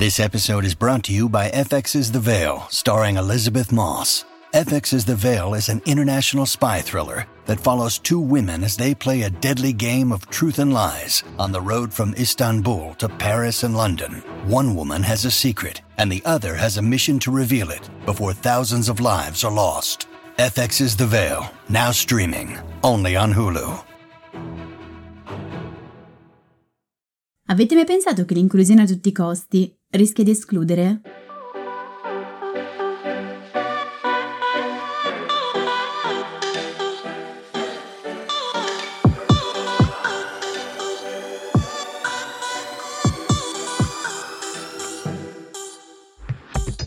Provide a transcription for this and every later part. This episode is brought to you by FX's The Veil, starring Elizabeth Moss. FX's The Veil is an international spy thriller that follows two women as they play a deadly game of truth and lies on the road from Istanbul to Paris and London. One woman has a secret, and the other has a mission to reveal it before thousands of lives are lost. FX's The Veil, now streaming, only on Hulu. Avete mai pensato che l'inclusione a tutti i costi rischia di escludere?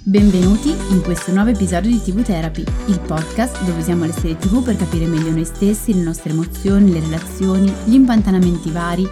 Benvenuti in questo nuovo episodio di TV Therapy, il podcast dove usiamo le serie TV per capire meglio noi stessi, le nostre emozioni, le relazioni, gli impantanamenti vari.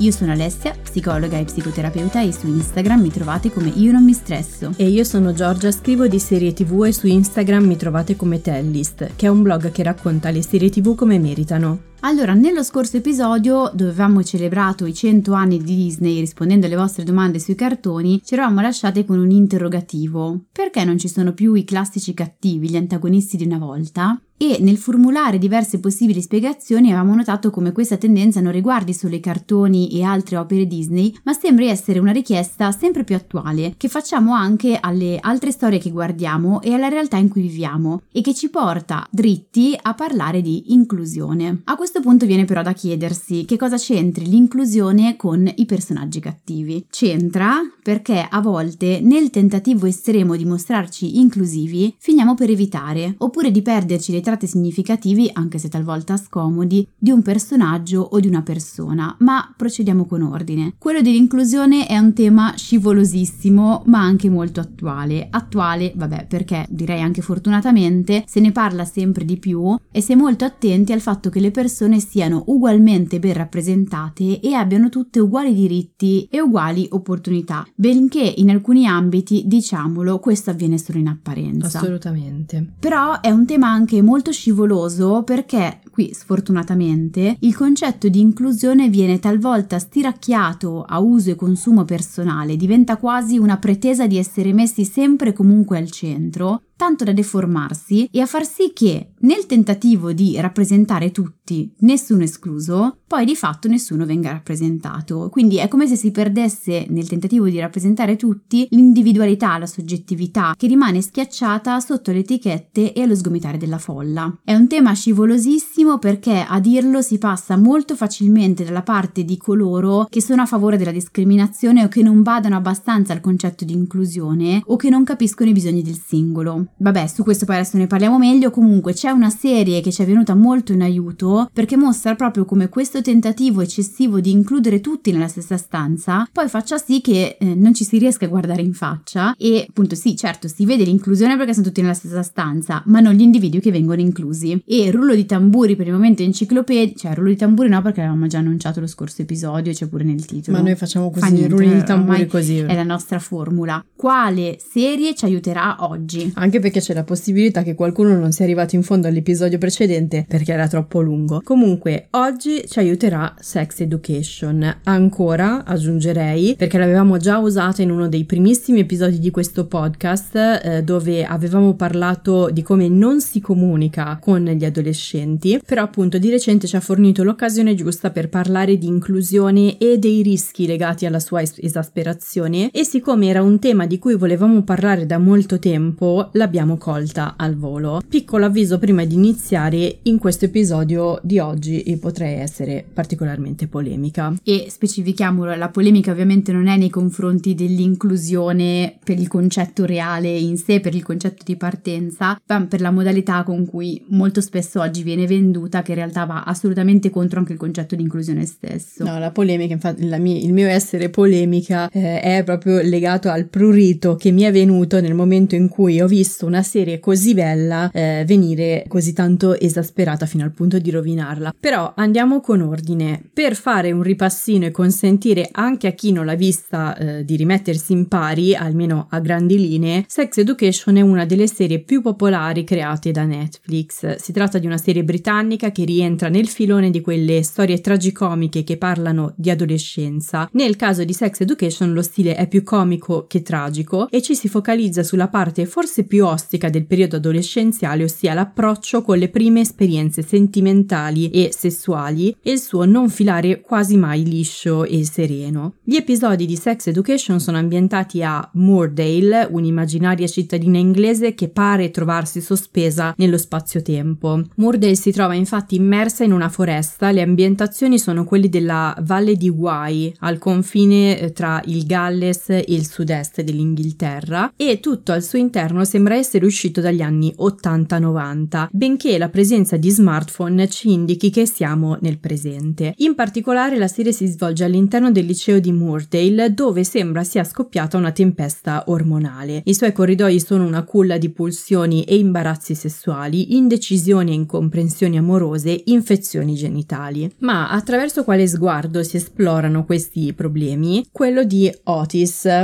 Io sono Alessia, psicologa e psicoterapeuta, e su Instagram mi trovate come Io Non Mi Stresso. E io sono Giorgia, scrivo di serie TV e su Instagram mi trovate come Tellist, che è un blog che racconta le serie TV come meritano. Allora, nello scorso episodio, dove avevamo celebrato i 100 anni di Disney rispondendo alle vostre domande sui cartoni, ci eravamo lasciate con un interrogativo. Perché non ci sono più i classici cattivi, gli antagonisti di una volta? E nel formulare diverse possibili spiegazioni avevamo notato come questa tendenza non riguardi solo i cartoni e altre opere Disney, ma sembri essere una richiesta sempre più attuale, che facciamo anche alle altre storie che guardiamo e alla realtà in cui viviamo, e che ci porta dritti a parlare di inclusione. A questo punto viene però da chiedersi che cosa c'entri l'inclusione con i personaggi cattivi. C'entra perché a volte nel tentativo estremo di mostrarci inclusivi finiamo per evitare, oppure di perderci le tratti significativi, anche se talvolta scomodi, di un personaggio o di una persona, ma procediamo con ordine. Quello dell'inclusione è un tema scivolosissimo, ma anche molto attuale. Attuale, vabbè, perché direi anche fortunatamente se ne parla sempre di più e si è molto attenti al fatto che le persone siano ugualmente ben rappresentate e abbiano tutte uguali diritti e uguali opportunità, benché in alcuni ambiti, diciamolo, questo avviene solo in apparenza. Assolutamente. Però è un tema anche molto scivoloso, perché qui sfortunatamente il concetto di inclusione viene talvolta stiracchiato a uso e consumo personale, diventa quasi una pretesa di essere messi sempre e comunque al centro, tanto da deformarsi e a far sì che nel tentativo di rappresentare tutti, nessuno escluso, poi di fatto nessuno venga rappresentato. Quindi è come se si perdesse nel tentativo di rappresentare tutti l'individualità, la soggettività, che rimane schiacciata sotto le etichette e allo sgomitare della folla. È un tema scivolosissimo, perché a dirlo si passa molto facilmente dalla parte di coloro che sono a favore della discriminazione o che non badano abbastanza al concetto di inclusione o che non capiscono i bisogni del singolo. Vabbè, su questo poi adesso ne parliamo meglio. Comunque c'è una serie che ci è venuta molto in aiuto, perché mostra proprio come questo tentativo eccessivo di includere tutti nella stessa stanza poi faccia sì che non ci si riesca a guardare in faccia, e appunto sì, certo, si vede l'inclusione perché sono tutti nella stessa stanza, ma non gli individui che vengono inclusi. E rullo di tamburi per il momento enciclopedico, cioè rullo di tamburi no, perché l'avevamo già annunciato lo scorso episodio, c'è pure nel titolo, ma noi facciamo così, rullo di tamburi così è la nostra formula. Quale serie ci aiuterà oggi? Anche perché c'è la possibilità che qualcuno non sia arrivato in fondo all'episodio precedente perché era troppo lungo. Comunque oggi ci aiuterà Sex Education, ancora aggiungerei, perché l'avevamo già usata in uno dei primissimi episodi di questo podcast, dove avevamo parlato di come non si comunica con gli adolescenti, però appunto di recente ci ha fornito l'occasione giusta per parlare di inclusione e dei rischi legati alla sua esasperazione, e siccome era un tema di cui volevamo parlare da molto tempo l'abbiamo colta al volo. Piccolo avviso prima di iniziare: in questo episodio di oggi potrei essere particolarmente polemica, e specifichiamolo, la polemica ovviamente non è nei confronti dell'inclusione per il concetto reale in sé, per il concetto di partenza, ma per la modalità con cui molto spesso oggi viene venduta, che in realtà va assolutamente contro anche il concetto di inclusione stesso. No, la polemica, infatti il mio essere polemica è proprio legato al prurito che mi è venuto nel momento in cui ho visto una serie così bella venire così tanto esasperata fino al punto di rovinarla. Però andiamo con ordine per fare un ripassino e consentire anche a chi non l'ha vista di rimettersi in pari, almeno a grandi linee. Sex Education è una delle serie più popolari create da Netflix. Si tratta di una serie britannica che rientra nel filone di quelle storie tragicomiche che parlano di adolescenza. Nel caso di Sex Education lo stile è più comico che tragico e ci si focalizza sulla parte forse più ostica del periodo adolescenziale, ossia l'approccio con le prime esperienze sentimentali e sessuali e il suo non filare quasi mai liscio e sereno. Gli episodi di Sex Education sono ambientati a Moordale, un'immaginaria cittadina inglese che pare trovarsi sospesa nello spazio-tempo. Moordale si trova infatti immersa in una foresta, le ambientazioni sono quelle della Valle di Wye, al confine tra il Galles e il sud-est dell'Inghilterra, e tutto al suo interno sembra essere uscito dagli anni 80-90, benché la presenza di smartphone ci indichi che siamo nel presente. In particolare la serie si svolge all'interno del liceo di Moordale, dove sembra sia scoppiata una tempesta ormonale. I suoi corridoi sono una culla di pulsioni e imbarazzi sessuali, indecisioni e incomprensioni amorose, infezioni genitali. Ma attraverso quale sguardo si esplorano questi problemi? Quello di Otis,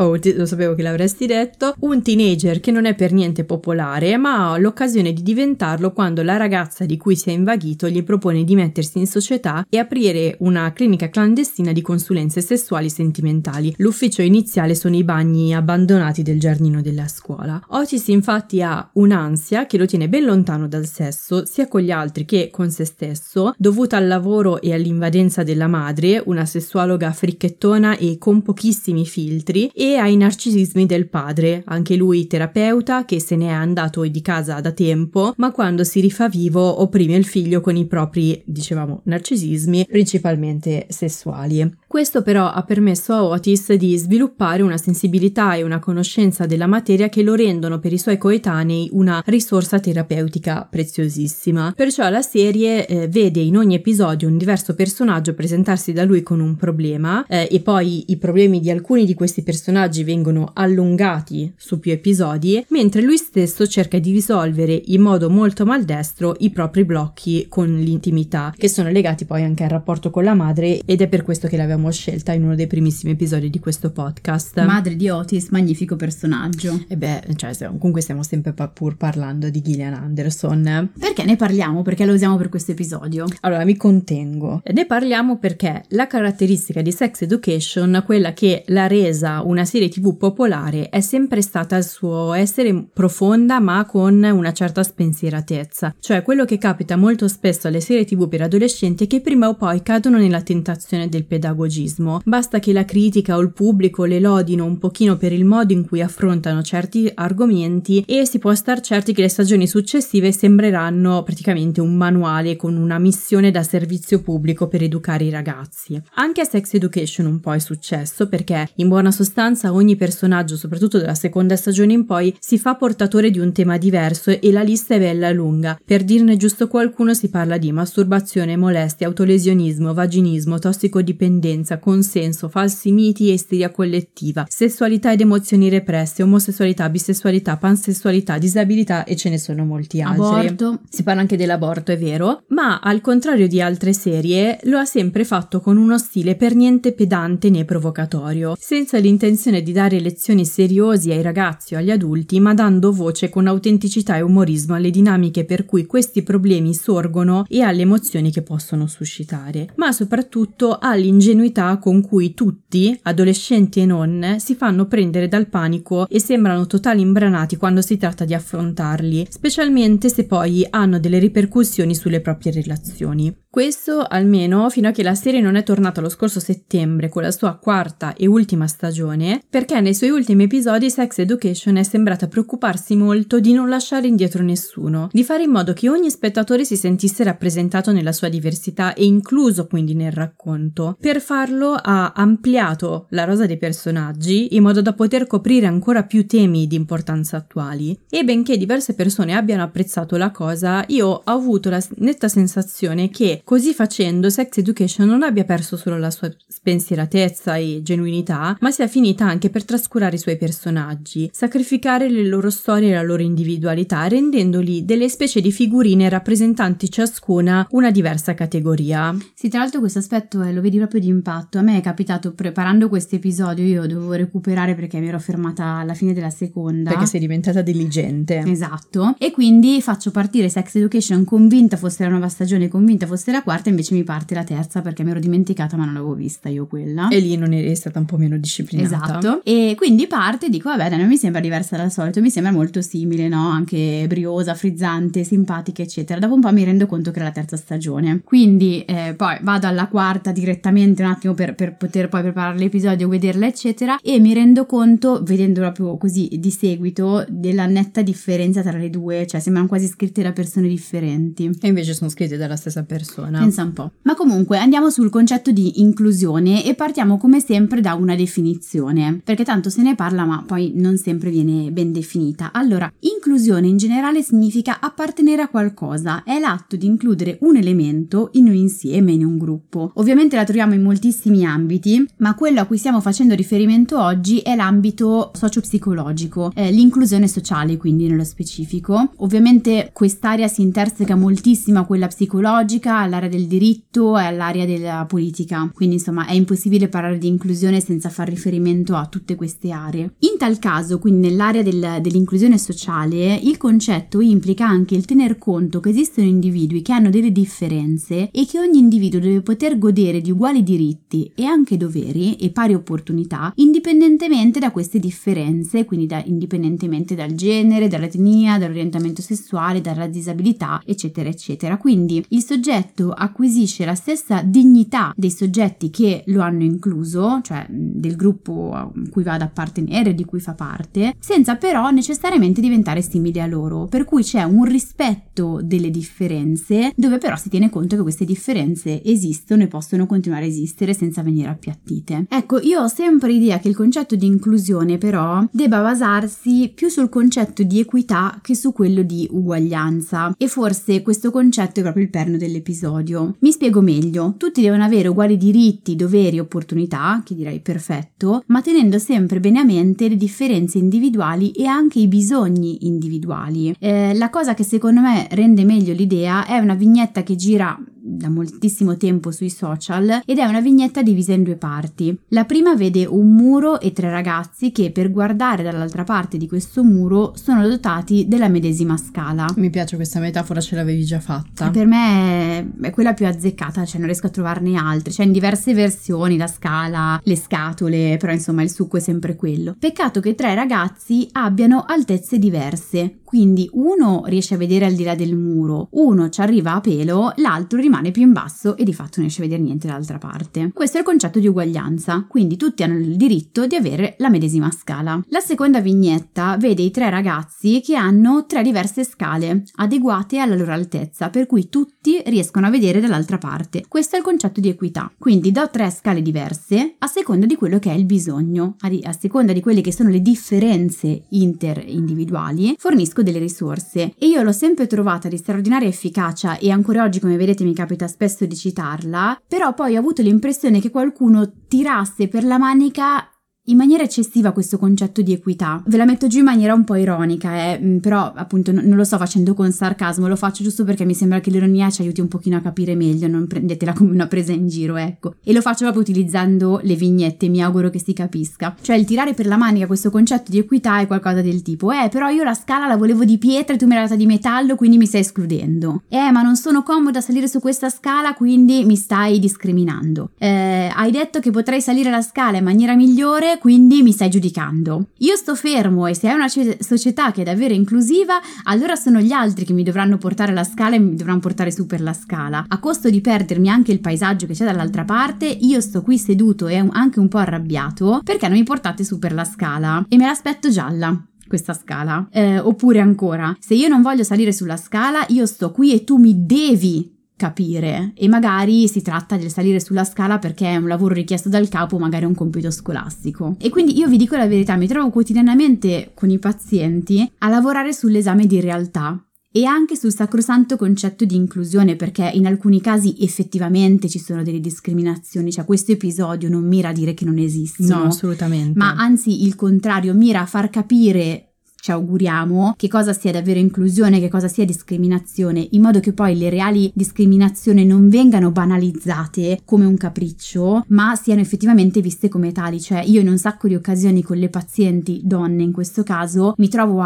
lo sapevo che l'avresti detto, un teenager che non è per niente popolare, ma ha l'occasione di diventarlo quando la ragazza di cui si è invaghito gli propone di mettersi in società e aprire una clinica clandestina di consulenze sessuali sentimentali. L'ufficio iniziale sono i bagni abbandonati del giardino della scuola. Otis infatti ha un'ansia che lo tiene ben lontano dal sesso, sia con gli altri che con se stesso, dovuta al lavoro e all'invadenza della madre, una sessuologa fricchettona e con pochissimi filtri, e ai narcisismi del padre, anche lui terapeuta che se n'è andato di casa da tempo, ma quando si rifà vivo opprime il figlio con i propri, dicevamo, narcisismi, principalmente sessuali. Questo però ha permesso a Otis di sviluppare una sensibilità e una conoscenza della materia che lo rendono per i suoi coetanei una risorsa terapeutica preziosissima. Perciò la serie vede in ogni episodio un diverso personaggio presentarsi da lui con un problema e poi i problemi di alcuni di questi personaggi vengono allungati su più episodi, mentre lui stesso cerca di risolvere in modo molto maldestro i propri blocchi con l'intimità, che sono legati poi anche al rapporto con la madre, ed è per questo che l'avevamo scelta in uno dei primissimi episodi di questo podcast. Madre di Otis, magnifico personaggio. E beh, cioè comunque stiamo sempre pur parlando di Gillian Anderson. Perché ne parliamo? Perché lo usiamo per questo episodio? Allora, mi contengo. Ne parliamo perché la caratteristica di Sex Education, quella che l'ha resa una serie TV popolare, è sempre stata il suo essere profonda ma con una certa spensieratezza. Cioè quello che capita molto spesso alle serie TV per adolescenti è che prima o poi cadono nella tentazione del pedagogismo. Basta che la critica o il pubblico le lodino un pochino per il modo in cui affrontano certi argomenti e si può star certi che le stagioni successive sembreranno praticamente un manuale con una missione da servizio pubblico per educare i ragazzi. Anche a Sex Education un po' è successo, perché in buona sostanza ogni personaggio, soprattutto dalla seconda stagione in poi, si fa portatore di un tema diverso e la lista è bella lunga. Per dirne giusto qualcuno si parla di masturbazione, molestie, autolesionismo, vaginismo, tossicodipendenza, consenso, falsi miti e isteria collettiva, sessualità ed emozioni represse, omosessualità, bisessualità, pansessualità, disabilità e ce ne sono molti altri. Aborto. Si parla anche dell'aborto, è vero, ma al contrario di altre serie lo ha sempre fatto con uno stile per niente pedante né provocatorio, senza l'intenzione di dare lezioni seriosi ai ragazzi o agli adulti, ma dando voce con autenticità e umorismo alle dinamiche per cui questi problemi sorgono e alle emozioni che possono suscitare, ma soprattutto all'ingenuità con cui tutti, adolescenti e non, si fanno prendere dal panico e sembrano totali imbranati quando si tratta di affrontarli, specialmente se poi hanno delle ripercussioni sulle proprie relazioni. Questo almeno fino a che la serie non è tornata lo scorso settembre con la sua quarta e ultima stagione, perché nei suoi ultimi episodi Sex Education è sembrata preoccuparsi molto di non lasciare indietro nessuno, di fare in modo che ogni spettatore si sentisse rappresentato nella sua diversità e incluso quindi nel racconto. Per farlo ha ampliato la rosa dei personaggi in modo da poter coprire ancora più temi di importanza attuali, e benché diverse persone abbiano apprezzato la cosa, io ho avuto la netta sensazione che così facendo Sex Education non abbia perso solo la sua spensieratezza e genuinità, ma sia finita capita anche per trascurare i suoi personaggi, sacrificare le loro storie e la loro individualità, rendendoli delle specie di figurine rappresentanti ciascuna una diversa categoria. Sì, tra l'altro questo aspetto lo vedi proprio di impatto. A me è capitato preparando questo episodio, io dovevo recuperare perché mi ero fermata alla fine della seconda. Perché sei diventata diligente. Esatto. E quindi faccio partire Sex Education convinta fosse la nuova stagione, convinta fosse la quarta, invece mi parte la terza perché mi ero dimenticata, ma non l'avevo vista io quella. E lì non eri stata un po' meno disciplinata. Esatto. E quindi parte, dico vabbè, non mi sembra diversa dal solito, mi sembra molto simile, no? Anche briosa, frizzante, simpatica, eccetera. Dopo un po' mi rendo conto che era la terza stagione. Quindi poi vado alla quarta direttamente un attimo per poter poi preparare l'episodio, vederla, eccetera, e mi rendo conto, vedendo proprio così di seguito, della netta differenza tra le due, cioè sembrano quasi scritte da persone differenti. E invece sono scritte dalla stessa persona. Pensa un po'. Ma comunque andiamo sul concetto di inclusione e partiamo come sempre da una definizione, perché tanto se ne parla ma poi non sempre viene ben definita. Allora, inclusione in generale significa appartenere a qualcosa, è l'atto di includere un elemento in un insieme, in un gruppo. Ovviamente la troviamo in moltissimi ambiti, ma quello a cui stiamo facendo riferimento oggi è l'ambito socio-psicologico, l'inclusione sociale quindi nello specifico. Ovviamente quest'area si interseca moltissimo a quella psicologica, all'area del diritto e all'area della politica, quindi insomma è impossibile parlare di inclusione senza far riferimento a tutte queste aree. In tal caso, quindi nell'area dell'inclusione sociale, il concetto implica anche il tener conto che esistono individui che hanno delle differenze e che ogni individuo deve poter godere di uguali diritti e anche doveri e pari opportunità indipendentemente da queste differenze, quindi indipendentemente dal genere, dall'etnia, dall'orientamento sessuale, dalla disabilità, eccetera eccetera. Quindi il soggetto acquisisce la stessa dignità dei soggetti che lo hanno incluso, cioè del gruppo a cui va ad appartenere, di cui fa parte, senza però necessariamente diventare simile a loro, per cui c'è un rispetto delle differenze dove però si tiene conto che queste differenze esistono e possono continuare a esistere senza venire appiattite. Ecco, io ho sempre idea che il concetto di inclusione però debba basarsi più sul concetto di equità che su quello di uguaglianza, e forse questo concetto è proprio il perno dell'episodio. Mi spiego meglio: tutti devono avere uguali diritti, doveri, opportunità, che direi perfetto, ma tenendo sempre bene a mente le differenze individuali e anche i bisogni individuali. La cosa che secondo me rende meglio l'idea è una vignetta che gira da moltissimo tempo sui social, ed è una vignetta divisa in due parti. La prima vede un muro e tre ragazzi che, per guardare dall'altra parte di questo muro, sono dotati della medesima scala. Mi piace questa metafora, ce l'avevi già fatta. E per me è quella più azzeccata, cioè non riesco a trovarne altre. Cioè in diverse versioni la scala, le scatole, però insomma il succo è sempre quello. Peccato che tre ragazzi abbiano altezze diverse, quindi uno riesce a vedere al di là del muro, uno ci arriva a pelo, l'altro rimane più in basso e di fatto non riesce a vedere niente dall'altra parte. Questo è il concetto di uguaglianza, quindi tutti hanno il diritto di avere la medesima scala. La seconda vignetta vede i tre ragazzi che hanno tre diverse scale adeguate alla loro altezza, per cui tutti riescono a vedere dall'altra parte. Questo è il concetto di equità, quindi do tre scale diverse a seconda di quello che è il bisogno, a seconda di quelle che sono le differenze interindividuali, fornisco delle risorse. E io l'ho sempre trovata di straordinaria efficacia e ancora oggi, come vedete, mi capita spesso di citarla, però poi ho avuto l'impressione che qualcuno tirasse per la manica in maniera eccessiva questo concetto di equità. Ve la metto giù in maniera un po' ironica, però appunto non lo sto facendo con sarcasmo, lo faccio giusto perché mi sembra che l'ironia ci aiuti un pochino a capire meglio, non prendetela come una presa in giro, ecco. E lo faccio proprio utilizzando le vignette, mi auguro che si capisca. Cioè il tirare per la manica questo concetto di equità è qualcosa del tipo: però io la scala la volevo di pietra e tu me l'hai data di metallo, quindi mi stai escludendo. Ma non sono comoda a salire su questa scala, quindi mi stai discriminando. Hai detto che potrei salire la scala in maniera migliore, quindi mi stai giudicando. Io sto fermo, e se è una società che è davvero inclusiva, allora sono gli altri che mi dovranno portare la scala e mi dovranno portare su per la scala, a costo di perdermi anche il paesaggio che c'è dall'altra parte. Io sto qui seduto e anche un po' arrabbiato perché non mi portate su per la scala, e me l'aspetto gialla questa scala. Oppure ancora, se io non voglio salire sulla scala, io sto qui e tu mi devi capire, e magari si tratta del salire sulla scala perché è un lavoro richiesto dal capo, magari un compito scolastico. E quindi io vi dico la verità, mi trovo quotidianamente con i pazienti a lavorare sull'esame di realtà, e anche sul sacrosanto concetto di inclusione, perché in alcuni casi effettivamente ci sono delle discriminazioni, cioè questo episodio non mira a dire che non esistono, no, assolutamente, ma anzi il contrario, mira a far capire, ci auguriamo, che cosa sia davvero inclusione, che cosa sia discriminazione, in modo che poi le reali discriminazioni non vengano banalizzate come un capriccio, ma siano effettivamente viste come tali. Cioè io in un sacco di occasioni con le pazienti, donne in questo caso, mi trovo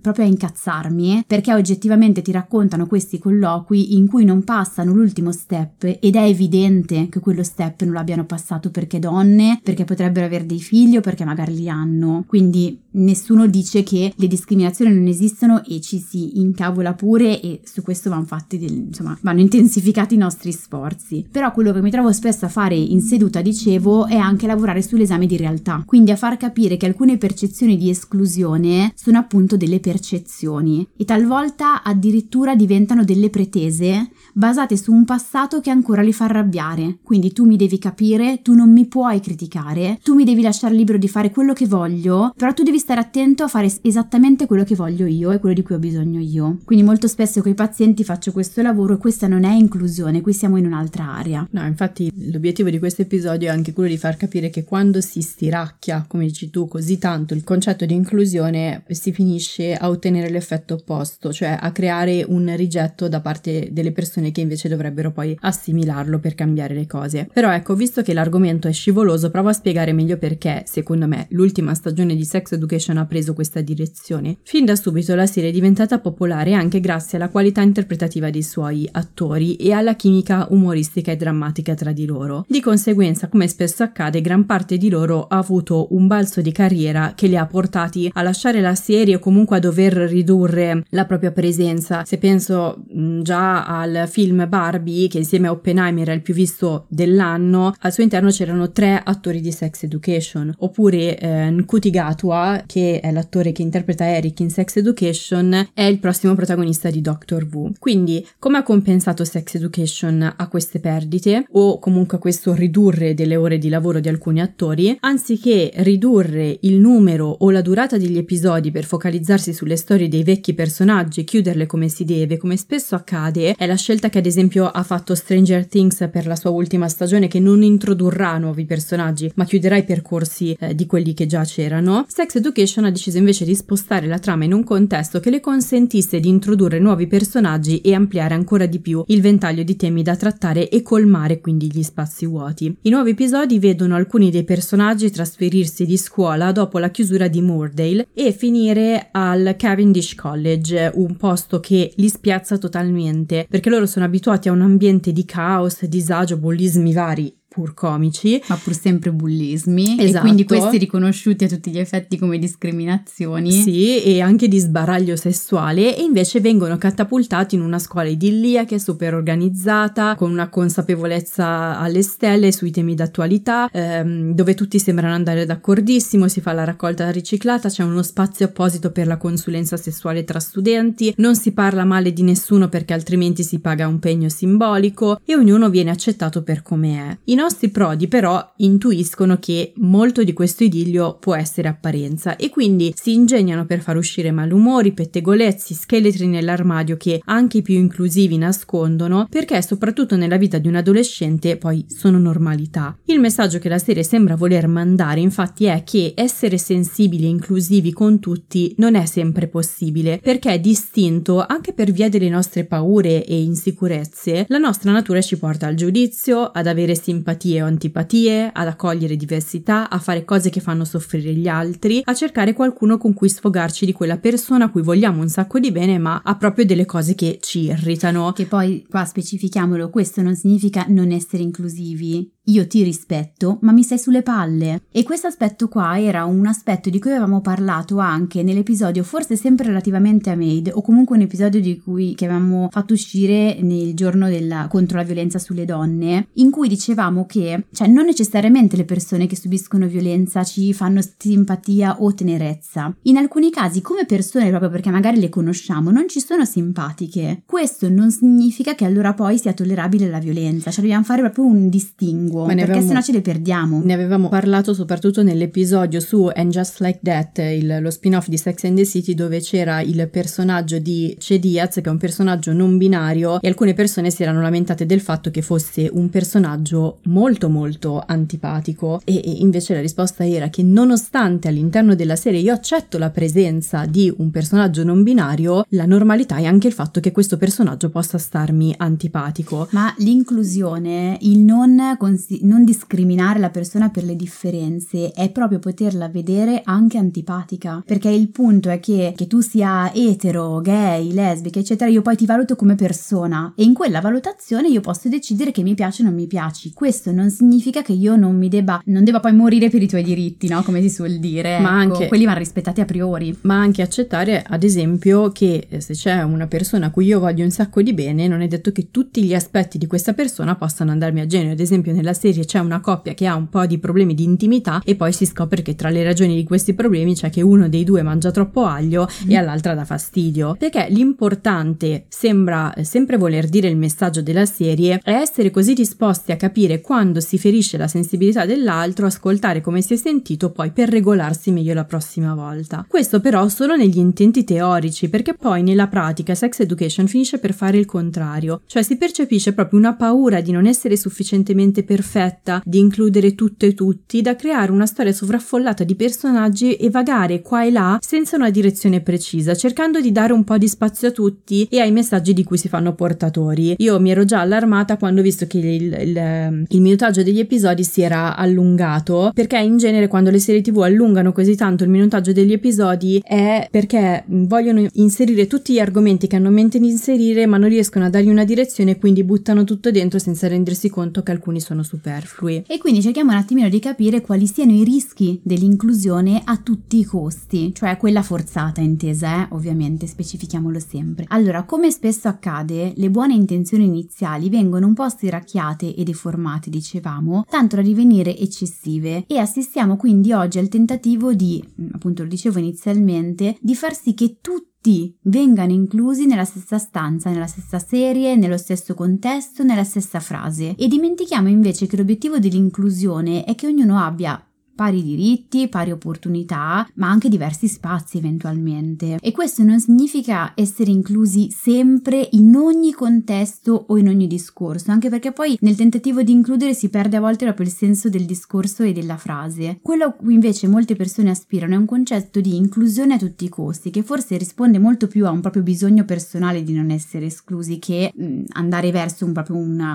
proprio a incazzarmi, perché oggettivamente ti raccontano questi colloqui in cui non passano l'ultimo step, ed è evidente che quello step non l'abbiano passato perché donne, perché potrebbero avere dei figli o perché magari li hanno. Quindi nessuno dice che le discriminazioni non esistono e ci si incavola pure, e su questo vanno fatti vanno intensificati i nostri sforzi. Però quello che mi trovo spesso a fare in seduta, dicevo, è anche lavorare sull'esame di realtà, quindi a far capire che alcune percezioni di esclusione sono appunto delle percezioni, e talvolta addirittura diventano delle pretese basate su un passato che ancora li fa arrabbiare. Quindi tu mi devi capire, tu non mi puoi criticare, tu mi devi lasciare libero di fare quello che voglio, però tu devi stare attento a fare esattamente quello che voglio io e quello di cui ho bisogno io. Quindi molto spesso con i pazienti faccio questo lavoro, e questa non è inclusione, qui siamo in un'altra area. No, infatti l'obiettivo di questo episodio è anche quello di far capire che quando si stiracchia, come dici tu, così tanto il concetto di inclusione, si finisce a ottenere l'effetto opposto, cioè a creare un rigetto da parte delle persone che invece dovrebbero poi assimilarlo per cambiare le cose. Però ecco, visto che l'argomento è scivoloso, provo a spiegare meglio perché, secondo me, l'ultima stagione di Sex Education ha preso questa direzione. Fin da subito la serie è diventata popolare anche grazie alla qualità interpretativa dei suoi attori e alla chimica umoristica e drammatica tra di loro. Di conseguenza, come spesso accade, gran parte di loro ha avuto un balzo di carriera che li ha portati a lasciare la serie o comunque a dover ridurre la propria presenza. Se penso già al film Barbie, che insieme a Oppenheimer era il più visto dell'anno, al suo interno c'erano 3 attori di Sex Education, oppure Nkuti Gatwa, che è l'attore che interpreta Eric in Sex Education, è il prossimo protagonista di Doctor Who. Quindi come ha compensato Sex Education a queste perdite, o comunque a questo ridurre delle ore di lavoro di alcuni attori? Anziché ridurre il numero o la durata degli episodi per focalizzarsi sulle storie dei vecchi personaggi e chiuderle come si deve, come spesso accade, è la scelta che ad esempio ha fatto Stranger Things per la sua ultima stagione, che non introdurrà nuovi personaggi ma chiuderà i percorsi di quelli che già c'erano. Sex Education ha deciso invece di spostare la trama in un contesto che le consentisse di introdurre nuovi personaggi e ampliare ancora di più il ventaglio di temi da trattare e colmare quindi gli spazi vuoti. I nuovi episodi vedono alcuni dei personaggi trasferirsi di scuola dopo la chiusura di Moordale e finire al Cavendish College, un posto che li spiazza totalmente, perché loro sono abituati a un ambiente di caos, disagio, bullismi vari, pur comici, ma pur sempre bullismi, esatto. E quindi questi riconosciuti a tutti gli effetti come discriminazioni, sì, e anche di sbaraglio sessuale, e invece vengono catapultati in una scuola idilliaca e super organizzata, con una consapevolezza alle stelle sui temi d'attualità, dove tutti sembrano andare d'accordissimo, si fa la raccolta riciclata, c'è uno spazio apposito per la consulenza sessuale tra studenti, non si parla male di nessuno perché altrimenti si paga un pegno simbolico e ognuno viene accettato per come è. I nostri prodi però intuiscono che molto di questo idillio può essere apparenza, e quindi si ingegnano per far uscire malumori, pettegolezzi, scheletri nell'armadio che anche i più inclusivi nascondono, perché soprattutto nella vita di un adolescente poi sono normalità. Il messaggio che la serie sembra voler mandare infatti è che essere sensibili e inclusivi con tutti non è sempre possibile, perché è distinto anche per via delle nostre paure e insicurezze. La nostra natura ci porta al giudizio, ad avere simpatie o antipatie, ad accogliere diversità, a fare cose che fanno soffrire gli altri, a cercare qualcuno con cui sfogarci di quella persona a cui vogliamo un sacco di bene ma ha proprio delle cose che ci irritano. Che poi qua specifichiamolo, questo non significa non essere inclusivi. Io ti rispetto, ma mi sei sulle palle. E questo aspetto qua era un aspetto di cui avevamo parlato anche nell'episodio, forse sempre relativamente a Maid, o comunque un episodio di cui che avevamo fatto uscire nel giorno contro la violenza sulle donne, in cui dicevamo che, cioè, non necessariamente le persone che subiscono violenza ci fanno simpatia o tenerezza. In alcuni casi, come persone, proprio perché magari le conosciamo, non ci sono simpatiche. Questo non significa che allora poi sia tollerabile la violenza, cioè dobbiamo fare proprio un distinguo. suo, perché sennò ce le perdiamo. Ne avevamo parlato soprattutto nell'episodio su And Just Like That, lo spin-off di Sex and the City, dove c'era il personaggio di Che Diaz, che è un personaggio non binario, e alcune persone si erano lamentate del fatto che fosse un personaggio molto molto antipatico, e invece la risposta era che nonostante all'interno della serie io accetto la presenza di un personaggio non binario, la normalità è anche il fatto che questo personaggio possa starmi antipatico. Ma l'inclusione, il non discriminare la persona per le differenze, è proprio poterla vedere anche antipatica, perché il punto è che tu sia etero, gay, lesbica eccetera, io poi ti valuto come persona, e in quella valutazione io posso decidere che mi piace o non mi piaci. Questo non significa che io non debba poi morire per i tuoi diritti, no? Come si suol dire, ma ecco, anche quelli vanno rispettati a priori, ma anche accettare ad esempio che se c'è una persona a cui io voglio un sacco di bene, non è detto che tutti gli aspetti di questa persona possano andarmi a genio. Ad esempio nella serie c'è una coppia che ha un po' di problemi di intimità e poi si scopre che tra le ragioni di questi problemi c'è che uno dei due mangia troppo aglio e all'altra dà fastidio, perché l'importante, sembra sempre voler dire il messaggio della serie, è essere così disposti a capire quando si ferisce la sensibilità dell'altro, ascoltare come si è sentito poi per regolarsi meglio la prossima volta. Questo però solo negli intenti teorici, perché poi nella pratica Sex Education finisce per fare il contrario, cioè si percepisce proprio una paura di non essere sufficientemente perfetta, di includere tutto e tutti, da creare una storia sovraffollata di personaggi e vagare qua e là senza una direzione precisa, cercando di dare un po' di spazio a tutti e ai messaggi di cui si fanno portatori. Io mi ero già allarmata quando ho visto che il minutaggio degli episodi si era allungato, perché in genere quando le serie TV allungano così tanto il minutaggio degli episodi è perché vogliono inserire tutti gli argomenti che hanno in mente di inserire, ma non riescono a dargli una direzione, quindi buttano tutto dentro senza rendersi conto che alcuni sono superflui. E quindi cerchiamo un attimino di capire quali siano i rischi dell'inclusione a tutti i costi, cioè quella forzata intesa, ovviamente specifichiamolo sempre. Allora, come spesso accade, le buone intenzioni iniziali vengono un po' stiracchiate e deformate, dicevamo, tanto da divenire eccessive, e assistiamo quindi oggi al tentativo di, appunto lo dicevo inizialmente, di far sì che tutti vengano inclusi nella stessa stanza, nella stessa serie, nello stesso contesto, nella stessa frase. E dimentichiamo invece che l'obiettivo dell'inclusione è che ognuno abbia pari diritti, pari opportunità, ma anche diversi spazi eventualmente. E questo non significa essere inclusi sempre in ogni contesto o in ogni discorso, anche perché poi nel tentativo di includere si perde a volte proprio il senso del discorso e della frase. Quello a cui invece molte persone aspirano è un concetto di inclusione a tutti i costi, che forse risponde molto più a un proprio bisogno personale di non essere esclusi che andare verso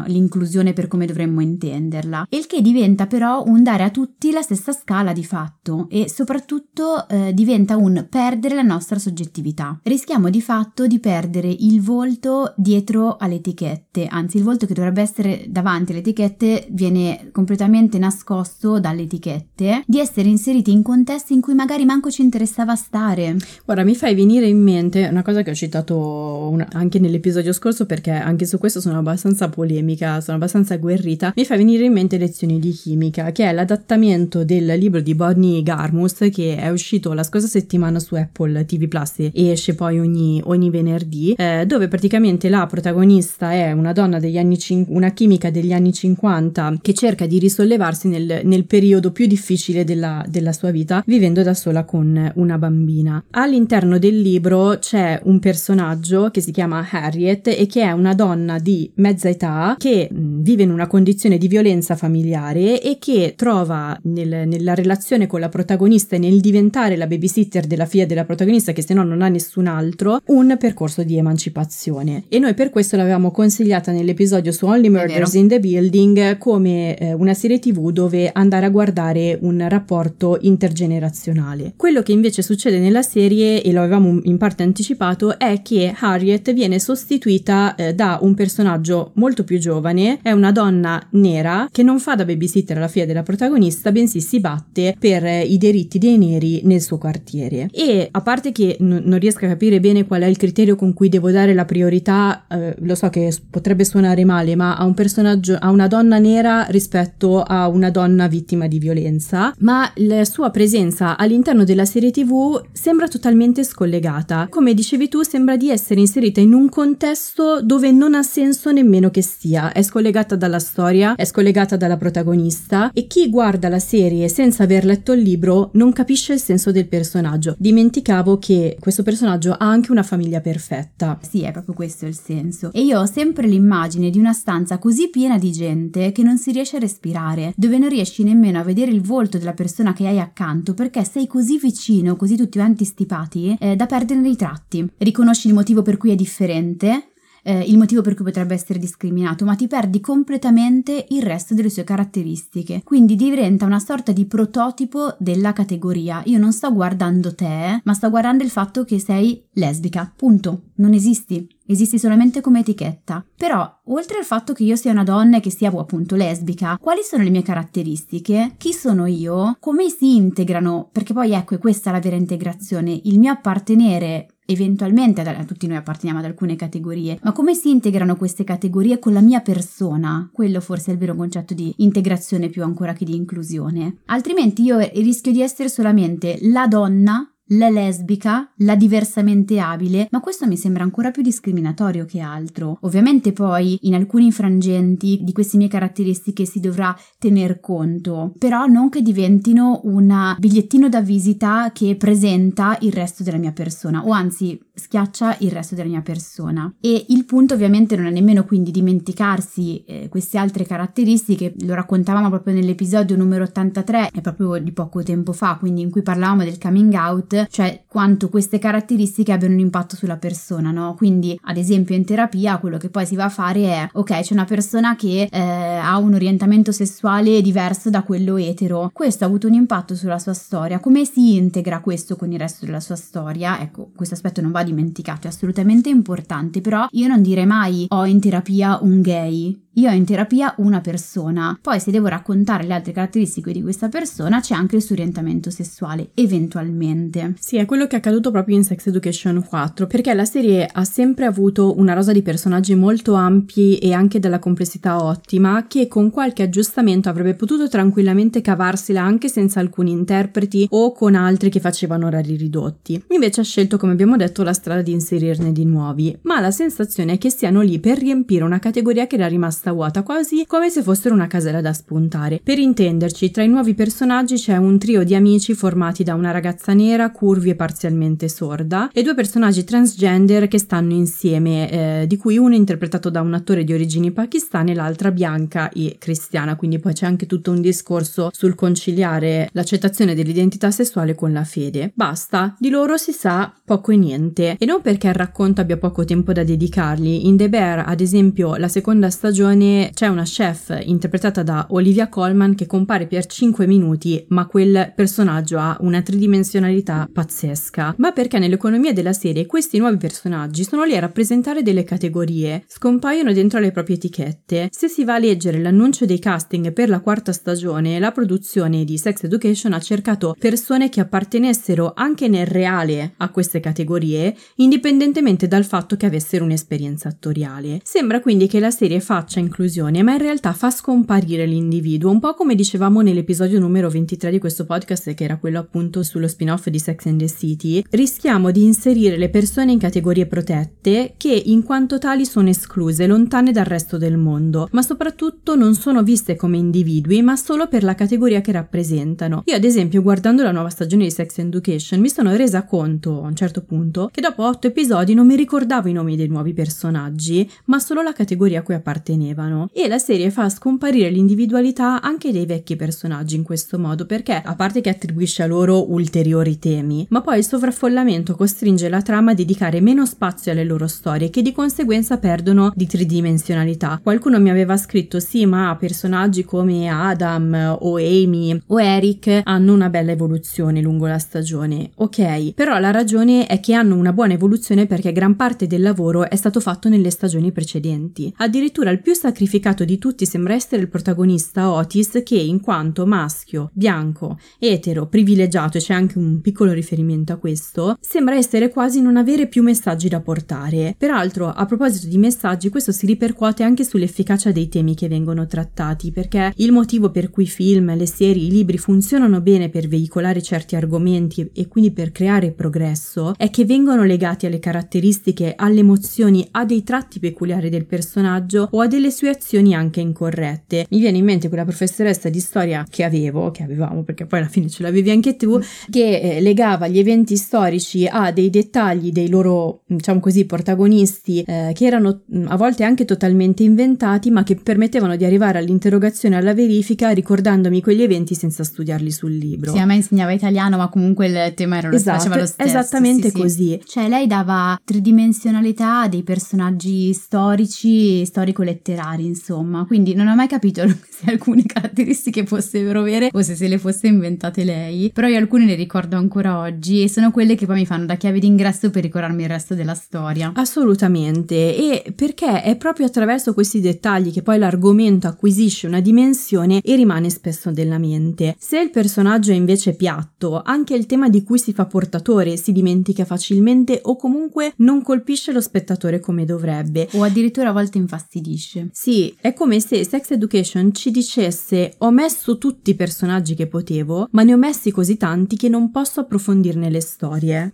l'inclusione per come dovremmo intenderla. Il che diventa però un dare a tutti la stessa scala di fatto, e soprattutto diventa un perdere la nostra soggettività. Rischiamo di fatto di perdere il volto dietro alle etichette, anzi il volto che dovrebbe essere davanti alle etichette viene completamente nascosto dalle etichette, di essere inseriti in contesti in cui magari manco ci interessava stare. Ora mi fai venire in mente una cosa che ho citato anche nell'episodio scorso, perché anche su questo sono abbastanza polemica, sono abbastanza agguerrita. Mi fa venire in mente Lezioni di chimica, che è l'adattamento del libro di Bonnie Garmus, che è uscito la scorsa settimana su Apple TV Plus e esce poi ogni venerdì, dove praticamente la protagonista è una donna degli una chimica degli anni 50 che cerca di risollevarsi nel periodo più difficile della sua vita, vivendo da sola con una bambina. All'interno del libro c'è un personaggio che si chiama Harriet e che è una donna di mezza età che vive in una condizione di violenza familiare e che trova nella relazione con la protagonista e nel diventare la babysitter della figlia della protagonista, che se no non ha nessun altro, un percorso di emancipazione. E noi per questo l'avevamo consigliata nell'episodio su Only Murders in the Building come una serie TV dove andare a guardare un rapporto intergenerazionale. Quello che invece succede nella serie, e lo avevamo in parte anticipato, è che Harriet viene sostituita da un personaggio molto più giovane, è una donna nera che non fa da babysitter alla figlia della protagonista, bensì si batte per i diritti dei neri nel suo quartiere. E a parte che non riesco a capire bene qual è il criterio con cui devo dare la priorità, lo so che potrebbe suonare male, ma a un personaggio, a una donna nera rispetto a una donna vittima di violenza, ma la sua presenza all'interno della serie TV sembra totalmente scollegata. Come dicevi tu, sembra di essere inserita in un contesto dove non ha senso nemmeno che stia. È scollegata dalla storia, è scollegata dalla protagonista, e chi guarda la serie senza aver letto il libro non capisce il senso del personaggio. Dimenticavo che questo personaggio ha anche una famiglia perfetta. Sì, è proprio questo il senso. E io ho sempre l'immagine di una stanza così piena di gente che non si riesce a respirare, dove non riesci nemmeno a vedere il volto della persona che hai accanto perché sei così vicino, così tutti quanti stipati, da perdere i tratti. Riconosci il motivo per cui è differente, il motivo per cui potrebbe essere discriminato, ma ti perdi completamente il resto delle sue caratteristiche, quindi diventa una sorta di prototipo della categoria. Io non sto guardando te, ma sto guardando il fatto che sei lesbica, punto. Non esisti solamente come etichetta. Però, oltre al fatto che io sia una donna e che sia appunto lesbica, quali sono le mie caratteristiche? Chi sono io? Come si integrano? Perché poi ecco, questa è la vera integrazione, il mio appartenere eventualmente, tutti noi apparteniamo ad alcune categorie, ma come si integrano queste categorie con la mia persona? Quello forse è il vero concetto di integrazione, più ancora che di inclusione. Altrimenti io rischio di essere solamente la donna, la lesbica, la diversamente abile, ma questo mi sembra ancora più discriminatorio che altro. Ovviamente poi in alcuni frangenti di queste mie caratteristiche si dovrà tener conto, però non che diventino un bigliettino da visita che presenta il resto della mia persona, o anzi schiaccia il resto della mia persona. E il punto ovviamente non è nemmeno quindi dimenticarsi queste altre caratteristiche. Lo raccontavamo proprio nell'episodio numero 83, è proprio di poco tempo fa, quindi in cui parlavamo del coming out, cioè quanto queste caratteristiche abbiano un impatto sulla persona, no? Quindi ad esempio in terapia quello che poi si va a fare è, ok, c'è una persona che ha un orientamento sessuale diverso da quello etero, questo ha avuto un impatto sulla sua storia, come si integra questo con il resto della sua storia? Ecco, questo aspetto non va dimenticato, è assolutamente importante. Però io non direi mai ho in terapia un gay, io ho in terapia una persona, poi se devo raccontare le altre caratteristiche di questa persona c'è anche il suo orientamento sessuale, eventualmente. Sì, è quello che è accaduto proprio in Sex Education 4, perché la serie ha sempre avuto una rosa di personaggi molto ampi e anche della complessità ottima, che con qualche aggiustamento avrebbe potuto tranquillamente cavarsela anche senza alcuni interpreti o con altri che facevano orari ridotti. Invece ha scelto, come abbiamo detto, la strada di inserirne di nuovi, ma la sensazione è che siano lì per riempire una categoria che era rimasta vuota, quasi come se fossero una casella da spuntare. Per intenderci, tra i nuovi personaggi c'è un trio di amici formati da una ragazza nera, curvi e parzialmente sorda, e due personaggi transgender che stanno insieme, di cui uno è interpretato da un attore di origini pakistane e l'altra bianca e cristiana. Quindi poi c'è anche tutto un discorso sul conciliare l'accettazione dell'identità sessuale con la fede. Basta, di loro si sa poco e niente, e non perché il racconto abbia poco tempo da dedicargli. In The Bear, ad esempio, la seconda stagione, c'è una chef interpretata da Olivia Colman che compare per 5 minuti, ma quel personaggio ha una tridimensionalità pazzesca. Ma perché nell'economia della serie questi nuovi personaggi sono lì a rappresentare delle categorie, scompaiono dentro le proprie etichette. Se si va a leggere l'annuncio dei casting per la quarta stagione, la produzione di Sex Education ha cercato persone che appartenessero anche nel reale a queste categorie, indipendentemente dal fatto che avessero un'esperienza attoriale. Sembra quindi che la serie faccia inclusione, ma in realtà fa scomparire l'individuo, un po' come dicevamo nell'episodio numero 23 di questo podcast, che era quello appunto sullo spin-off di Sex and the City. Rischiamo di inserire le persone in categorie protette che in quanto tali sono escluse, lontane dal resto del mondo, ma soprattutto non sono viste come individui, ma solo per la categoria che rappresentano. Io ad esempio, guardando la nuova stagione di Sex Education, mi sono resa conto a un certo punto che dopo 8 episodi non mi ricordavo i nomi dei nuovi personaggi, ma solo la categoria a cui appartenevano. E la serie fa scomparire l'individualità anche dei vecchi personaggi in questo modo, perché a parte che attribuisce a loro ulteriori temi, ma poi il sovraffollamento costringe la trama a dedicare meno spazio alle loro storie, che di conseguenza perdono di tridimensionalità. Qualcuno mi aveva scritto: sì, ma personaggi come Adam o Amy o Eric hanno una bella evoluzione lungo la stagione. Ok, però la ragione è che hanno una buona evoluzione perché gran parte del lavoro è stato fatto nelle stagioni precedenti. Addirittura il più sacrificato di tutti sembra essere il protagonista Otis, che in quanto maschio, bianco, etero, privilegiato, e c'è anche un piccolo riferimento a questo, sembra essere quasi non avere più messaggi da portare. Peraltro, a proposito di messaggi, questo si ripercuote anche sull'efficacia dei temi che vengono trattati, perché il motivo per cui film, le serie, i libri funzionano bene per veicolare certi argomenti e quindi per creare progresso è che vengono legati alle caratteristiche, alle emozioni, a dei tratti peculiari del personaggio o a delle sue azioni anche incorrette. Mi viene in mente quella professoressa di storia che avevamo, perché poi alla fine ce l'avevi anche tu, che legava gli eventi storici a dei dettagli dei loro, diciamo così, protagonisti, che erano a volte anche totalmente inventati, ma che permettevano di arrivare all'interrogazione, alla verifica, ricordandomi quegli eventi senza studiarli sul libro. Sì, a me insegnava italiano, ma comunque il tema era lo stesso. Esattamente sì, così. Sì. Cioè lei dava tridimensionalità a dei personaggi storici e storico-letterari, insomma. Quindi non ho mai capito se alcune caratteristiche fossero vere o se le fosse inventate lei, però io alcune le ricordo ancora oggi e sono quelle che poi mi fanno da chiave d'ingresso per ricordarmi il resto della storia. Assolutamente, e perché è proprio attraverso questi dettagli che poi l'argomento acquisisce una dimensione e rimane spesso nella mente. Se il personaggio è invece piatto, anche il tema di cui si fa portatore si dimentica facilmente o comunque non colpisce lo spettatore come dovrebbe, o addirittura a volte infastidisce. Sì, è come se Sex Education ci dicesse: ho messo tutti i personaggi che potevo, ma ne ho messi così tanti che non posso approfondirne le storie.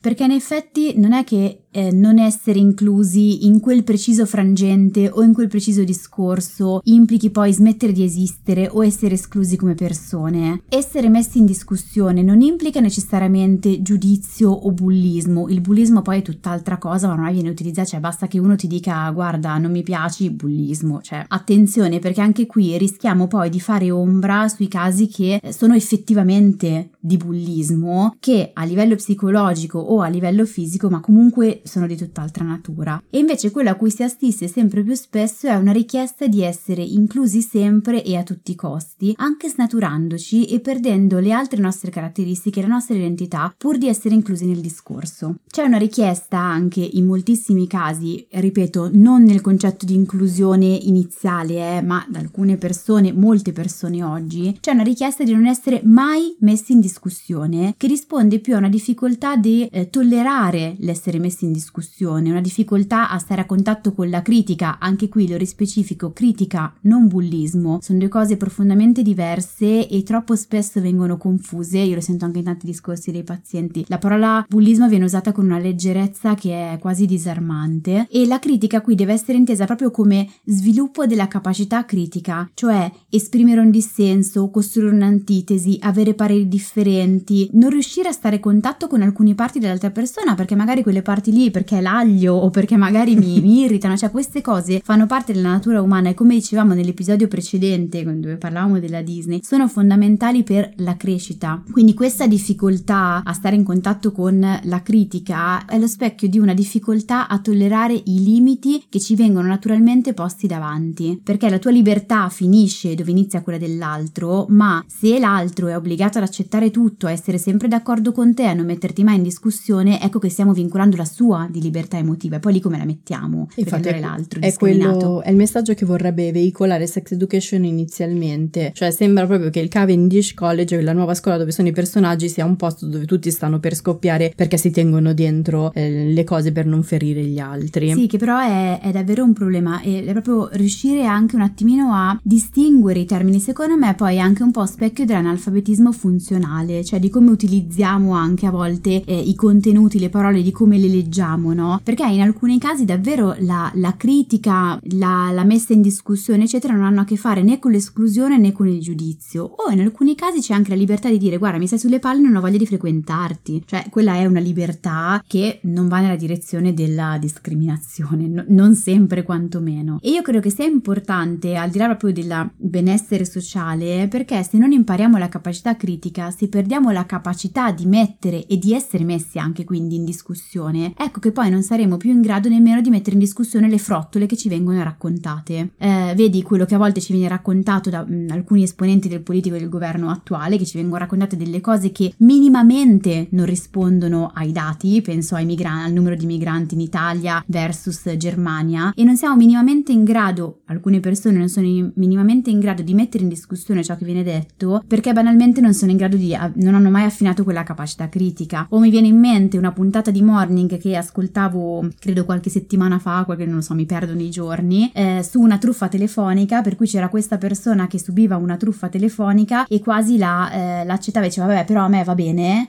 Perché in effetti non è che non essere inclusi in quel preciso frangente o in quel preciso discorso implichi poi smettere di esistere o essere esclusi come persone. Essere messi in discussione non implica necessariamente giudizio o bullismo. Il bullismo poi è tutt'altra cosa, ma ormai viene utilizzato, cioè basta che uno ti dica: guarda, non mi piaci, bullismo. Cioè attenzione, perché anche qui rischiamo poi di fare ombra sui casi che sono effettivamente di bullismo, che a livello psicologico o a livello fisico, ma comunque sono di tutt'altra natura. E invece quello a cui si assiste sempre più spesso è una richiesta di essere inclusi sempre e a tutti i costi, anche snaturandoci e perdendo le altre nostre caratteristiche, la nostra identità, pur di essere inclusi nel discorso. C'è una richiesta anche, in moltissimi casi, ripeto, non nel concetto di inclusione iniziale, ma da alcune persone, molte persone oggi, c'è una richiesta di non essere mai messi in discussione, che risponde più a una difficoltà di tollerare l'essere messi in discussione, una difficoltà a stare a contatto con la critica. Anche qui lo rispecifico: critica, non bullismo, sono due cose profondamente diverse e troppo spesso vengono confuse. Io lo sento anche in tanti discorsi dei pazienti, la parola bullismo viene usata con una leggerezza che è quasi disarmante, e la critica qui deve essere intesa proprio come sviluppo della capacità critica, cioè esprimere un dissenso, costruire un'antitesi, avere pareri differenti, non riuscire a stare a contatto con alcune parti dell'altra persona perché magari quelle parti lì, perché l'aglio o perché magari mi irritano. Cioè queste cose fanno parte della natura umana e, come dicevamo nell'episodio precedente dove parlavamo della Disney, sono fondamentali per la crescita. Quindi questa difficoltà a stare in contatto con la critica è lo specchio di una difficoltà a tollerare i limiti che ci vengono naturalmente posti davanti, perché la tua libertà finisce dove inizia quella dell'altro, ma se l'altro è obbligato ad accettare tutto, a essere sempre d'accordo con te, a non metterti mai in discussione, ecco che stiamo vincolando la sua di libertà emotiva, e poi lì come la mettiamo? Infatti l'altro è quello, è il messaggio che vorrebbe veicolare Sex Education inizialmente. Cioè sembra proprio che il Cavendish College, la nuova scuola dove sono i personaggi, sia un posto dove tutti stanno per scoppiare perché si tengono dentro le cose per non ferire gli altri. Sì, che però è davvero un problema, e è proprio riuscire anche un attimino a distinguere i termini. Secondo me poi è anche un po' specchio dell'analfabetismo funzionale, cioè di come utilizziamo anche a volte i contenuti, le parole, di come le leggiamo, leggiamo, no? Perché in alcuni casi davvero la critica, la messa in discussione eccetera non hanno a che fare né con l'esclusione né con il giudizio, o in alcuni casi c'è anche la libertà di dire guarda mi stai sulle palle, non ho voglia di frequentarti, cioè quella è una libertà che non va nella direzione della discriminazione, non sempre quantomeno. E io credo che sia importante al di là proprio del benessere sociale, perché se non impariamo la capacità critica, se perdiamo la capacità di mettere e di essere messi anche quindi in discussione, ecco che poi non saremo più in grado nemmeno di mettere in discussione le frottole che ci vengono raccontate. Vedi quello che a volte ci viene raccontato da alcuni esponenti del politico e del governo attuale, che ci vengono raccontate delle cose che minimamente non rispondono ai dati, penso al numero di migranti in Italia versus Germania, e non siamo minimamente in grado, alcune persone non sono minimamente in grado di mettere in discussione ciò che viene detto, perché banalmente non sono in grado di, non hanno mai affinato quella capacità critica. O mi viene in mente una puntata di Morning che ascoltavo credo qualche settimana fa, non lo so, mi perdono i giorni, su una truffa telefonica, per cui c'era questa persona che subiva una truffa telefonica e quasi l'accettava e diceva vabbè però a me va bene.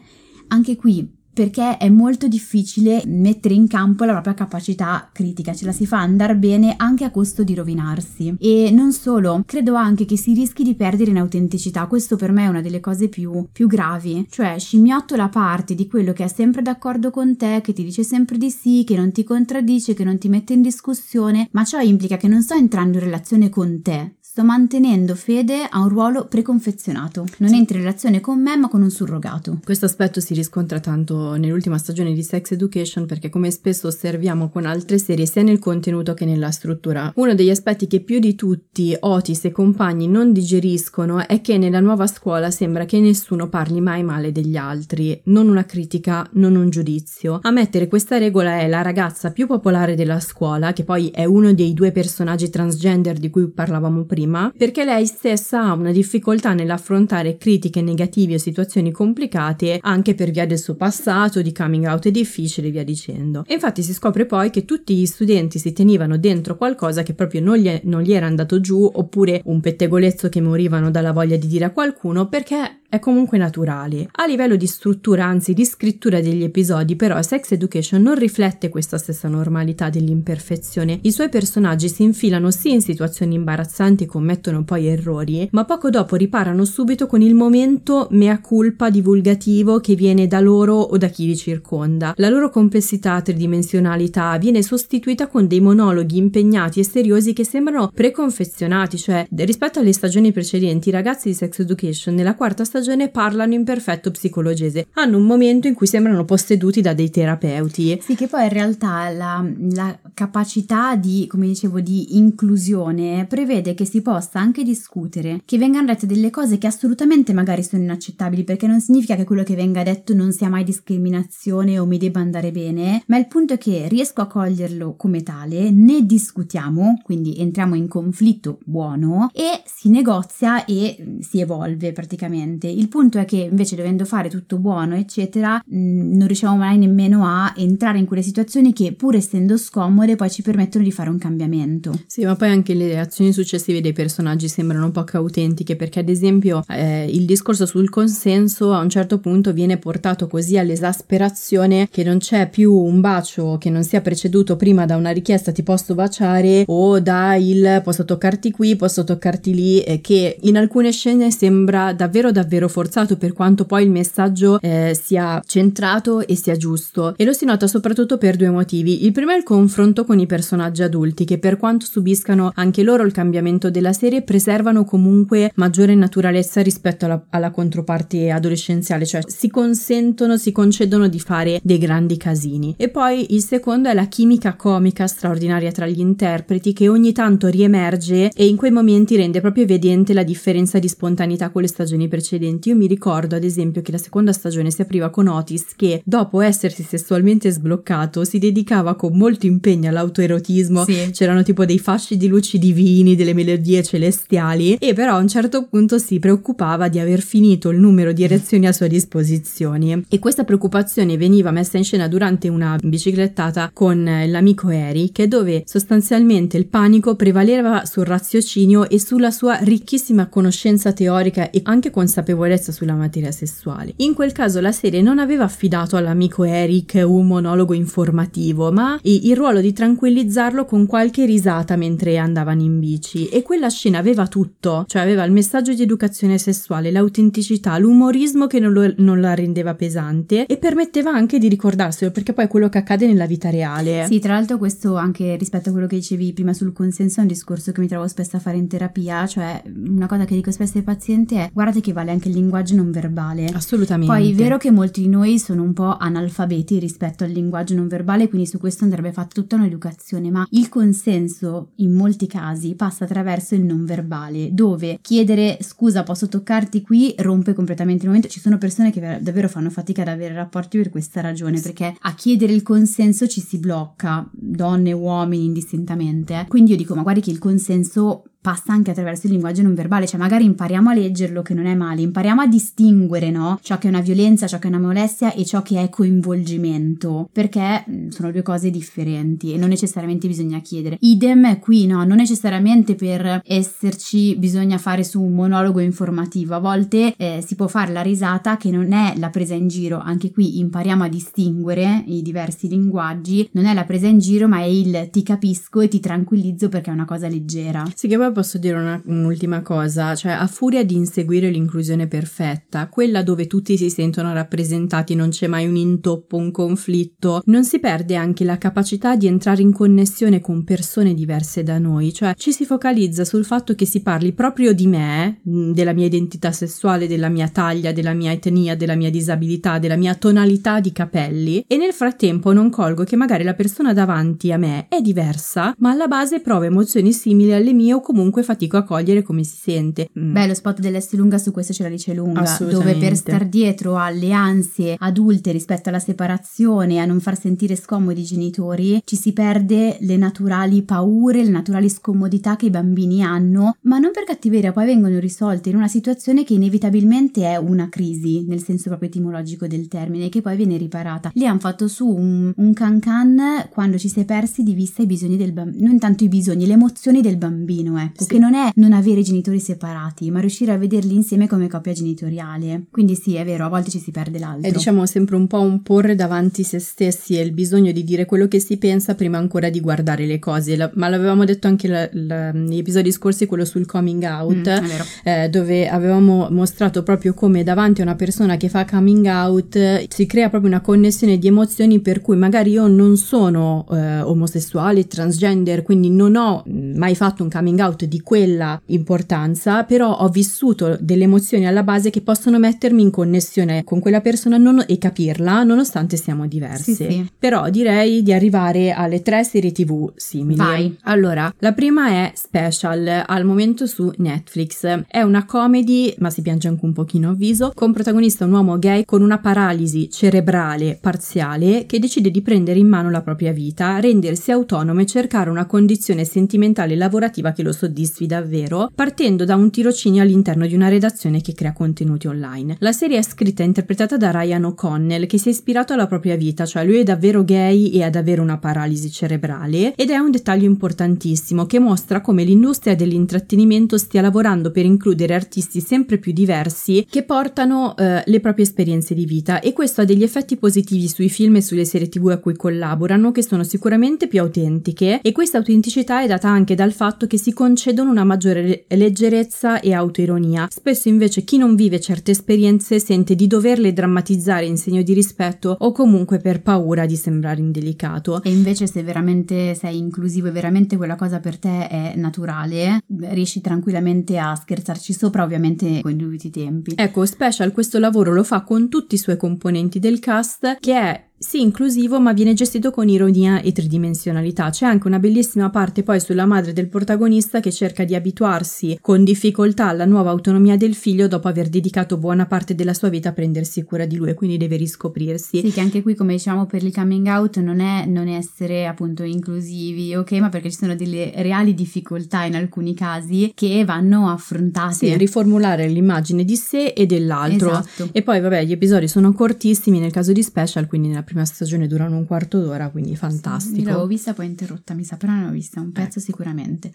Anche qui, perché è molto difficile mettere in campo la propria capacità critica, ce la si fa andar bene anche a costo di rovinarsi. E non solo, credo anche che si rischi di perdere in autenticità, questo per me è una delle cose più gravi, cioè scimmiotto la parte di quello che è sempre d'accordo con te, che ti dice sempre di sì, che non ti contraddice, che non ti mette in discussione, ma ciò implica che non sto entrando in relazione con te, sto mantenendo fede a un ruolo preconfezionato, non entri in relazione con me ma con un surrogato. Questo aspetto si riscontra tanto nell'ultima stagione di Sex Education, perché come spesso osserviamo con altre serie sia nel contenuto che nella struttura, uno degli aspetti che più di tutti Otis e compagni non digeriscono è che nella nuova scuola sembra che nessuno parli mai male degli altri, non una critica, non un giudizio. A mettere questa regola è la ragazza più popolare della scuola, che poi è uno dei due personaggi transgender di cui parlavamo prima, perché lei stessa ha una difficoltà nell'affrontare critiche negative o situazioni complicate, anche per via del suo passato, di coming out difficile e via dicendo. E infatti si scopre poi che tutti gli studenti si tenevano dentro qualcosa che proprio non gli era andato giù, oppure un pettegolezzo che morivano dalla voglia di dire a qualcuno, perché è comunque naturale. A livello di struttura, anzi di scrittura degli episodi, però Sex Education non riflette questa stessa normalità dell'imperfezione. I suoi personaggi si infilano sì in situazioni imbarazzanti, commettono poi errori, ma poco dopo riparano subito con il momento mea culpa divulgativo che viene da loro o da chi li circonda. La loro complessità, tridimensionalità viene sostituita con dei monologhi impegnati e seriosi che sembrano preconfezionati, cioè rispetto alle stagioni precedenti i ragazzi di Sex Education nella quarta stagione parlano in perfetto psicologese, hanno un momento in cui sembrano posseduti da dei terapeuti. Sì, che poi in realtà la capacità di, come dicevo, di inclusione prevede che si possa anche discutere, che vengano dette delle cose che assolutamente magari sono inaccettabili, perché non significa che quello che venga detto non sia mai discriminazione o mi debba andare bene, ma il punto è che riesco a coglierlo come tale, ne discutiamo, quindi entriamo in conflitto buono e si negozia e si evolve praticamente. Il punto è che invece, dovendo fare tutto buono eccetera, non riusciamo mai nemmeno a entrare in quelle situazioni che, pur essendo scomode, poi ci permettono di fare un cambiamento. Sì, ma poi anche le azioni successive dei personaggi sembrano poco autentiche, perché ad esempio il discorso sul consenso a un certo punto viene portato così all'esasperazione che non c'è più un bacio che non sia preceduto prima da una richiesta ti posso baciare, o da il posso toccarti qui, posso toccarti lì, che in alcune scene sembra davvero forzato, per quanto poi il messaggio sia centrato e sia giusto. E lo si nota soprattutto per due motivi. Il primo è il confronto con i personaggi adulti, che per quanto subiscano anche loro il cambiamento della serie preservano comunque maggiore naturalezza rispetto alla controparte adolescenziale, cioè si concedono di fare dei grandi casini. E poi il secondo è la chimica comica straordinaria tra gli interpreti, che ogni tanto riemerge e in quei momenti rende proprio evidente la differenza di spontaneità con le stagioni precedenti. Io mi ricordo ad esempio che la seconda stagione si apriva con Otis che, dopo essersi sessualmente sbloccato, si dedicava con molto impegno all'autoerotismo. Sì. C'erano tipo dei fasci di luci divini, delle melodie gabbie celestiali, e però a un certo punto si preoccupava di aver finito il numero di erezioni a sua disposizione, e questa preoccupazione veniva messa in scena durante una biciclettata con l'amico Eric, dove sostanzialmente il panico prevaleva sul raziocinio e sulla sua ricchissima conoscenza teorica e anche consapevolezza sulla materia sessuale. In quel caso la serie non aveva affidato all'amico Eric un monologo informativo, ma il ruolo di tranquillizzarlo con qualche risata mentre andavano in bici, e quella scena aveva tutto, cioè aveva il messaggio di educazione sessuale, l'autenticità, l'umorismo che non la rendeva pesante, e permetteva anche di ricordarselo, perché poi è quello che accade nella vita reale. Sì, tra l'altro questo anche rispetto a quello che dicevi prima sul consenso è un discorso che mi trovo spesso a fare in terapia, cioè una cosa che dico spesso ai pazienti è: guardate che vale anche il linguaggio non verbale. Assolutamente. Poi è vero che molti di noi sono un po' analfabeti rispetto al linguaggio non verbale, quindi su questo andrebbe fatta tutta un'educazione, ma il consenso in molti casi passa attraverso il non verbale, dove chiedere scusa, posso toccarti qui, rompe completamente il momento. Ci sono persone che davvero fanno fatica ad avere rapporti per questa ragione, perché a chiedere il consenso ci si blocca, donne, uomini, indistintamente. Quindi io dico, ma guardi che il consenso passa anche attraverso il linguaggio non verbale, cioè magari impariamo a leggerlo, che non è male, impariamo a distinguere, no, ciò che è una violenza, ciò che è una molestia e ciò che è coinvolgimento, perché sono due cose differenti e non necessariamente bisogna chiedere. Idem qui, no, non necessariamente per esserci bisogna fare su un monologo informativo, a volte si può fare la risata che non è la presa in giro. Anche qui impariamo a distinguere i diversi linguaggi, non è la presa in giro ma è il ti capisco e ti tranquillizzo, perché è una cosa leggera. Sì, che poi posso dire un'ultima cosa, cioè a furia di inseguire l'inclusione perfetta, quella dove tutti si sentono rappresentati, non c'è mai un intoppo, un conflitto, non si perde anche la capacità di entrare in connessione con persone diverse da noi, cioè ci si focalizza sul fatto che si parli proprio di me, della mia identità sessuale, della mia taglia, della mia etnia, della mia disabilità, della mia tonalità di capelli, e nel frattempo non colgo che magari la persona davanti a me è diversa, ma alla base prova emozioni simili alle mie o comunque fatico a cogliere come si sente. Beh, lo spot dell'S lunga su questo ce la dice lunga, dove per star dietro alle ansie adulte rispetto alla separazione, a non far sentire scomodi i genitori, ci si perde le naturali paure, le naturali scomodità che i bambini hanno, ma non per cattiveria, poi vengono risolte in una situazione che inevitabilmente è una crisi, nel senso proprio etimologico del termine, che poi viene riparata. Lì hanno fatto su un can-can quando ci si è persi di vista i bisogni del bambino, non tanto i bisogni, le emozioni del bambino, ecco, sì. Che non è non avere i genitori separati, ma riuscire a vederli insieme come coppia genitoriale. Quindi sì, è vero, a volte ci si perde l'altro. È diciamo sempre un po' un porre davanti se stessi e il bisogno di dire quello che si pensa prima ancora di guardare le cose. Ma l'avevamo detto anche negli episodi scorsi, quello sul coming out, è vero. Dove avevamo mostrato proprio come davanti a una persona che fa coming out si crea proprio una connessione di emozioni, per cui magari io non sono omosessuale, transgender, quindi non ho mai fatto un coming out di quella importanza, però ho vissuto delle emozioni alla base che possono mettermi in connessione con quella persona e capirla nonostante siamo diversi. Sì, sì. Però direi di arrivare alle 3 serie TV simili. Vai. Allora, la prima è Special, al momento su Netflix. È una comedy, ma si piange anche un pochino a viso, con protagonista un uomo gay con una paralisi cerebrale parziale che decide di prendere in mano la propria vita, rendersi autonomo e cercare una condizione sentimentale e lavorativa che lo soddisfi davvero, partendo da un tirocinio all'interno di una redazione che crea contenuti online. La serie è scritta e interpretata da Ryan O'Connell, che si è ispirato alla propria vita, cioè lui è davvero gay e ha davvero una paralisi cerebrale, ed è un dettaglio importantissimo che mostra come l'industria dell'intrattenimento stia lavorando per includere artisti sempre più diversi che portano le proprie esperienze di vita, e questo ha degli effetti positivi sui film e sulle serie TV a cui collaborano, che sono sicuramente più autentiche, e questa autenticità è data anche dal fatto che si concedono una maggiore leggerezza e autoironia. Spesso invece chi non vive certe esperienze sente di doverle drammatizzare in segno di rispetto o comunque per paura di sembrare indelicato. E invece se veramente sei inclusivo e veramente quella cosa per te è naturale, riesci tranquillamente a scherzarci sopra, ovviamente con i dovuti tempi. Ecco, Special questo lavoro lo fa con tutti i suoi componenti del cast, che è sì inclusivo, ma viene gestito con ironia e tridimensionalità. C'è anche una bellissima parte poi sulla madre del protagonista che cerca di abituarsi con difficoltà alla nuova autonomia del figlio dopo aver dedicato buona parte della sua vita a prendersi cura di lui, e quindi deve riscoprirsi. Sì, che anche qui, come diciamo per il coming out, non è essere appunto inclusivi, ok, ma perché ci sono delle reali difficoltà in alcuni casi che vanno affrontate. Sì, riformulare l'immagine di sé e dell'altro. Esatto. E poi vabbè, gli episodi sono cortissimi, nel caso di Special, quindi nella prima stagione durano un quarto d'ora, quindi fantastico. Sì, l'avevo vista poi interrotta, mi sa, però ne ho vista un pezzo sicuramente.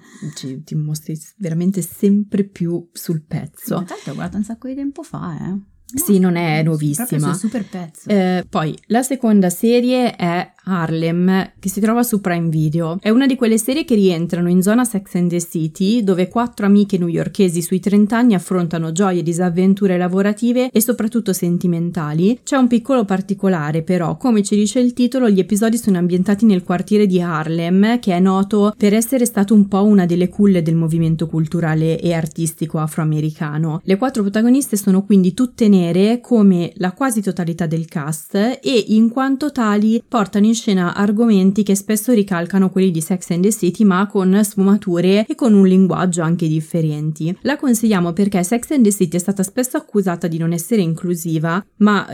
Ti mostri veramente sempre più sul pezzo. Sì, tanto ho guardato un sacco di tempo fa, Sì, non è nuovissima. Proprio sul super pezzo. Poi la seconda serie è Harlem, che si trova su Prime Video. È una di quelle serie che rientrano in zona Sex and the City, dove quattro amiche newyorkesi sui 30 anni affrontano gioie, disavventure lavorative e soprattutto sentimentali. C'è un piccolo particolare però, come ci dice il titolo, gli episodi sono ambientati nel quartiere di Harlem, che è noto per essere stato un po' una delle culle del movimento culturale e artistico afroamericano. Le quattro protagoniste sono quindi tutte nere, come la quasi totalità del cast, e in quanto tali portano in scena argomenti che spesso ricalcano quelli di Sex and the City, ma con sfumature e con un linguaggio anche differenti. La consigliamo perché Sex and the City è stata spesso accusata di non essere inclusiva, ma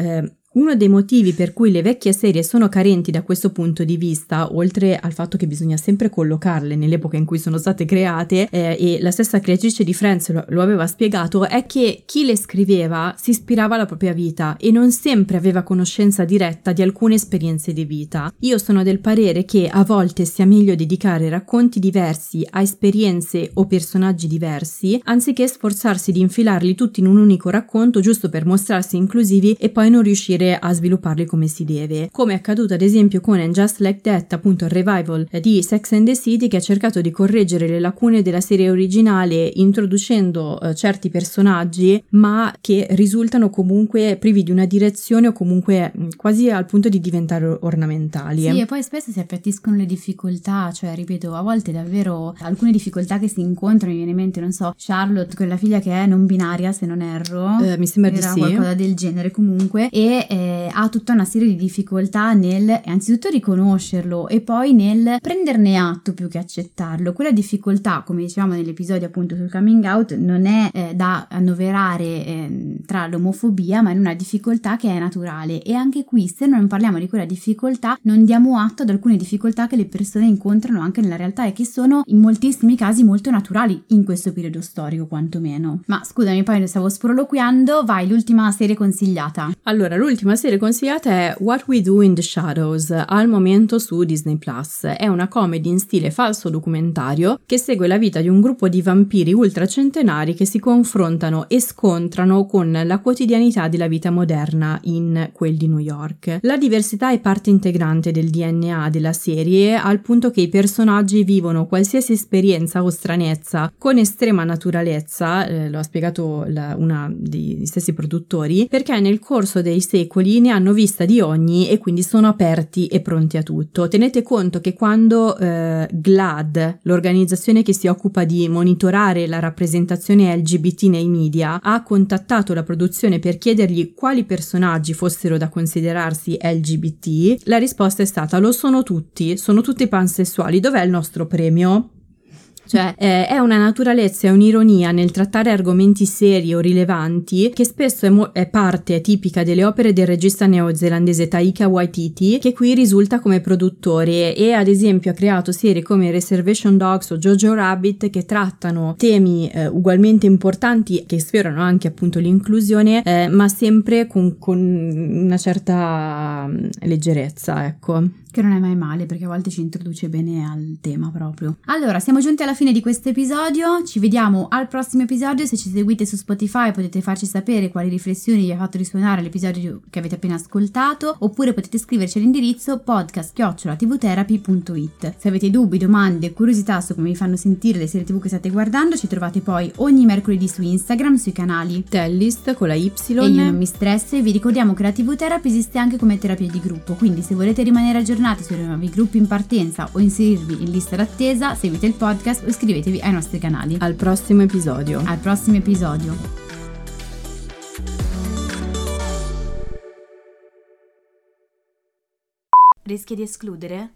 uno dei motivi per cui le vecchie serie sono carenti da questo punto di vista, oltre al fatto che bisogna sempre collocarle nell'epoca in cui sono state create, e la stessa creatrice di Friends lo aveva spiegato, è che chi le scriveva si ispirava alla propria vita e non sempre aveva conoscenza diretta di alcune esperienze di vita. Io sono del parere che a volte sia meglio dedicare racconti diversi a esperienze o personaggi diversi, anziché sforzarsi di infilarli tutti in un unico racconto giusto per mostrarsi inclusivi e poi non riuscire a svilupparli come si deve, come è accaduto ad esempio con And Just Like That, appunto il revival di Sex and the City, che ha cercato di correggere le lacune della serie originale introducendo certi personaggi, ma che risultano comunque privi di una direzione o comunque quasi al punto di diventare ornamentali. Sì, e poi spesso si appiattiscono le difficoltà, cioè ripeto, a volte davvero alcune difficoltà che si incontrano, mi viene in mente, non so, Charlotte, quella figlia che è non binaria se non erro, mi sembra di sì, qualcosa del genere comunque, e ha tutta una serie di difficoltà nel anzitutto riconoscerlo e poi nel prenderne atto più che accettarlo. Quella difficoltà, come dicevamo nell'episodio appunto sul coming out, non è da annoverare tra l'omofobia, ma è una difficoltà che è naturale, e anche qui se non parliamo di quella difficoltà non diamo atto ad alcune difficoltà che le persone incontrano anche nella realtà e che sono in moltissimi casi molto naturali in questo periodo storico quantomeno. Ma scusami, poi ne stavo sproloquiando, vai, l'ultima serie consigliata. Allora, l'ultima serie consigliata è What We Do in the Shadows, al momento su Disney Plus. È una comedy in stile falso documentario che segue la vita di un gruppo di vampiri ultracentenari che si confrontano e scontrano con la quotidianità della vita moderna in quel di New York. La diversità è parte integrante del DNA della serie, al punto che i personaggi vivono qualsiasi esperienza o stranezza con estrema naturalezza, lo ha spiegato una degli stessi produttori, perché nel corso dei secoli ne hanno vista di ogni e quindi sono aperti e pronti a tutto. Tenete conto che quando GLAAD, l'organizzazione che si occupa di monitorare la rappresentazione LGBT nei media, ha contattato la produzione per chiedergli quali personaggi fossero da considerarsi LGBT, la risposta è stata: lo sono tutti pansessuali, dov'è il nostro premio? Cioè è una naturalezza e un'ironia nel trattare argomenti seri o rilevanti che spesso è parte tipica delle opere del regista neozelandese Taika Waititi, che qui risulta come produttore e ad esempio ha creato serie come Reservation Dogs o Jojo Rabbit che trattano temi ugualmente importanti che sfiorano anche appunto l'inclusione, ma sempre con una certa leggerezza, ecco. Che non è mai male, perché a volte ci introduce bene al tema proprio. Allora, siamo giunti alla fine di questo episodio, ci vediamo al prossimo episodio. Se ci seguite su Spotify potete farci sapere quali riflessioni vi ha fatto risuonare l'episodio che avete appena ascoltato, oppure potete scriverci all'indirizzo podcast@tvtherapy.it. Se avete dubbi, domande, curiosità su come vi fanno sentire le serie tv che state guardando, ci trovate poi ogni mercoledì su Instagram, sui canali Tellist con la Y e Io Non Mi Stresso, e vi ricordiamo che la TV Therapy esiste anche come terapia di gruppo, quindi se volete rimanere aggiornati sui nuovi gruppi in partenza o inserirvi in lista d'attesa, seguite il podcast o iscrivetevi ai nostri canali. Al prossimo episodio. Al prossimo episodio. rischia di escludere?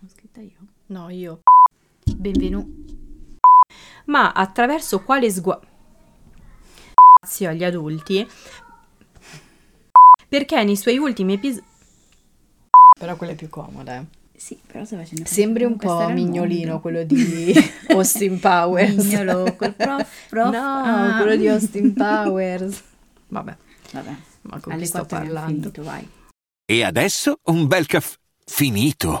L'ho scritta io? No, io. Benvenuto. Ma attraverso quale sguardo agli adulti? Perché nei suoi ultimi episodi... Però quella è più comoda, eh. Sì, però sta facendo... Sembri un po' Mignolino quello di Austin Powers. Mignolo, quel prof. No, quello di Austin Powers. Vabbè. Ma con chi sto parlando? Finito, vai. E adesso un bel caffè finito.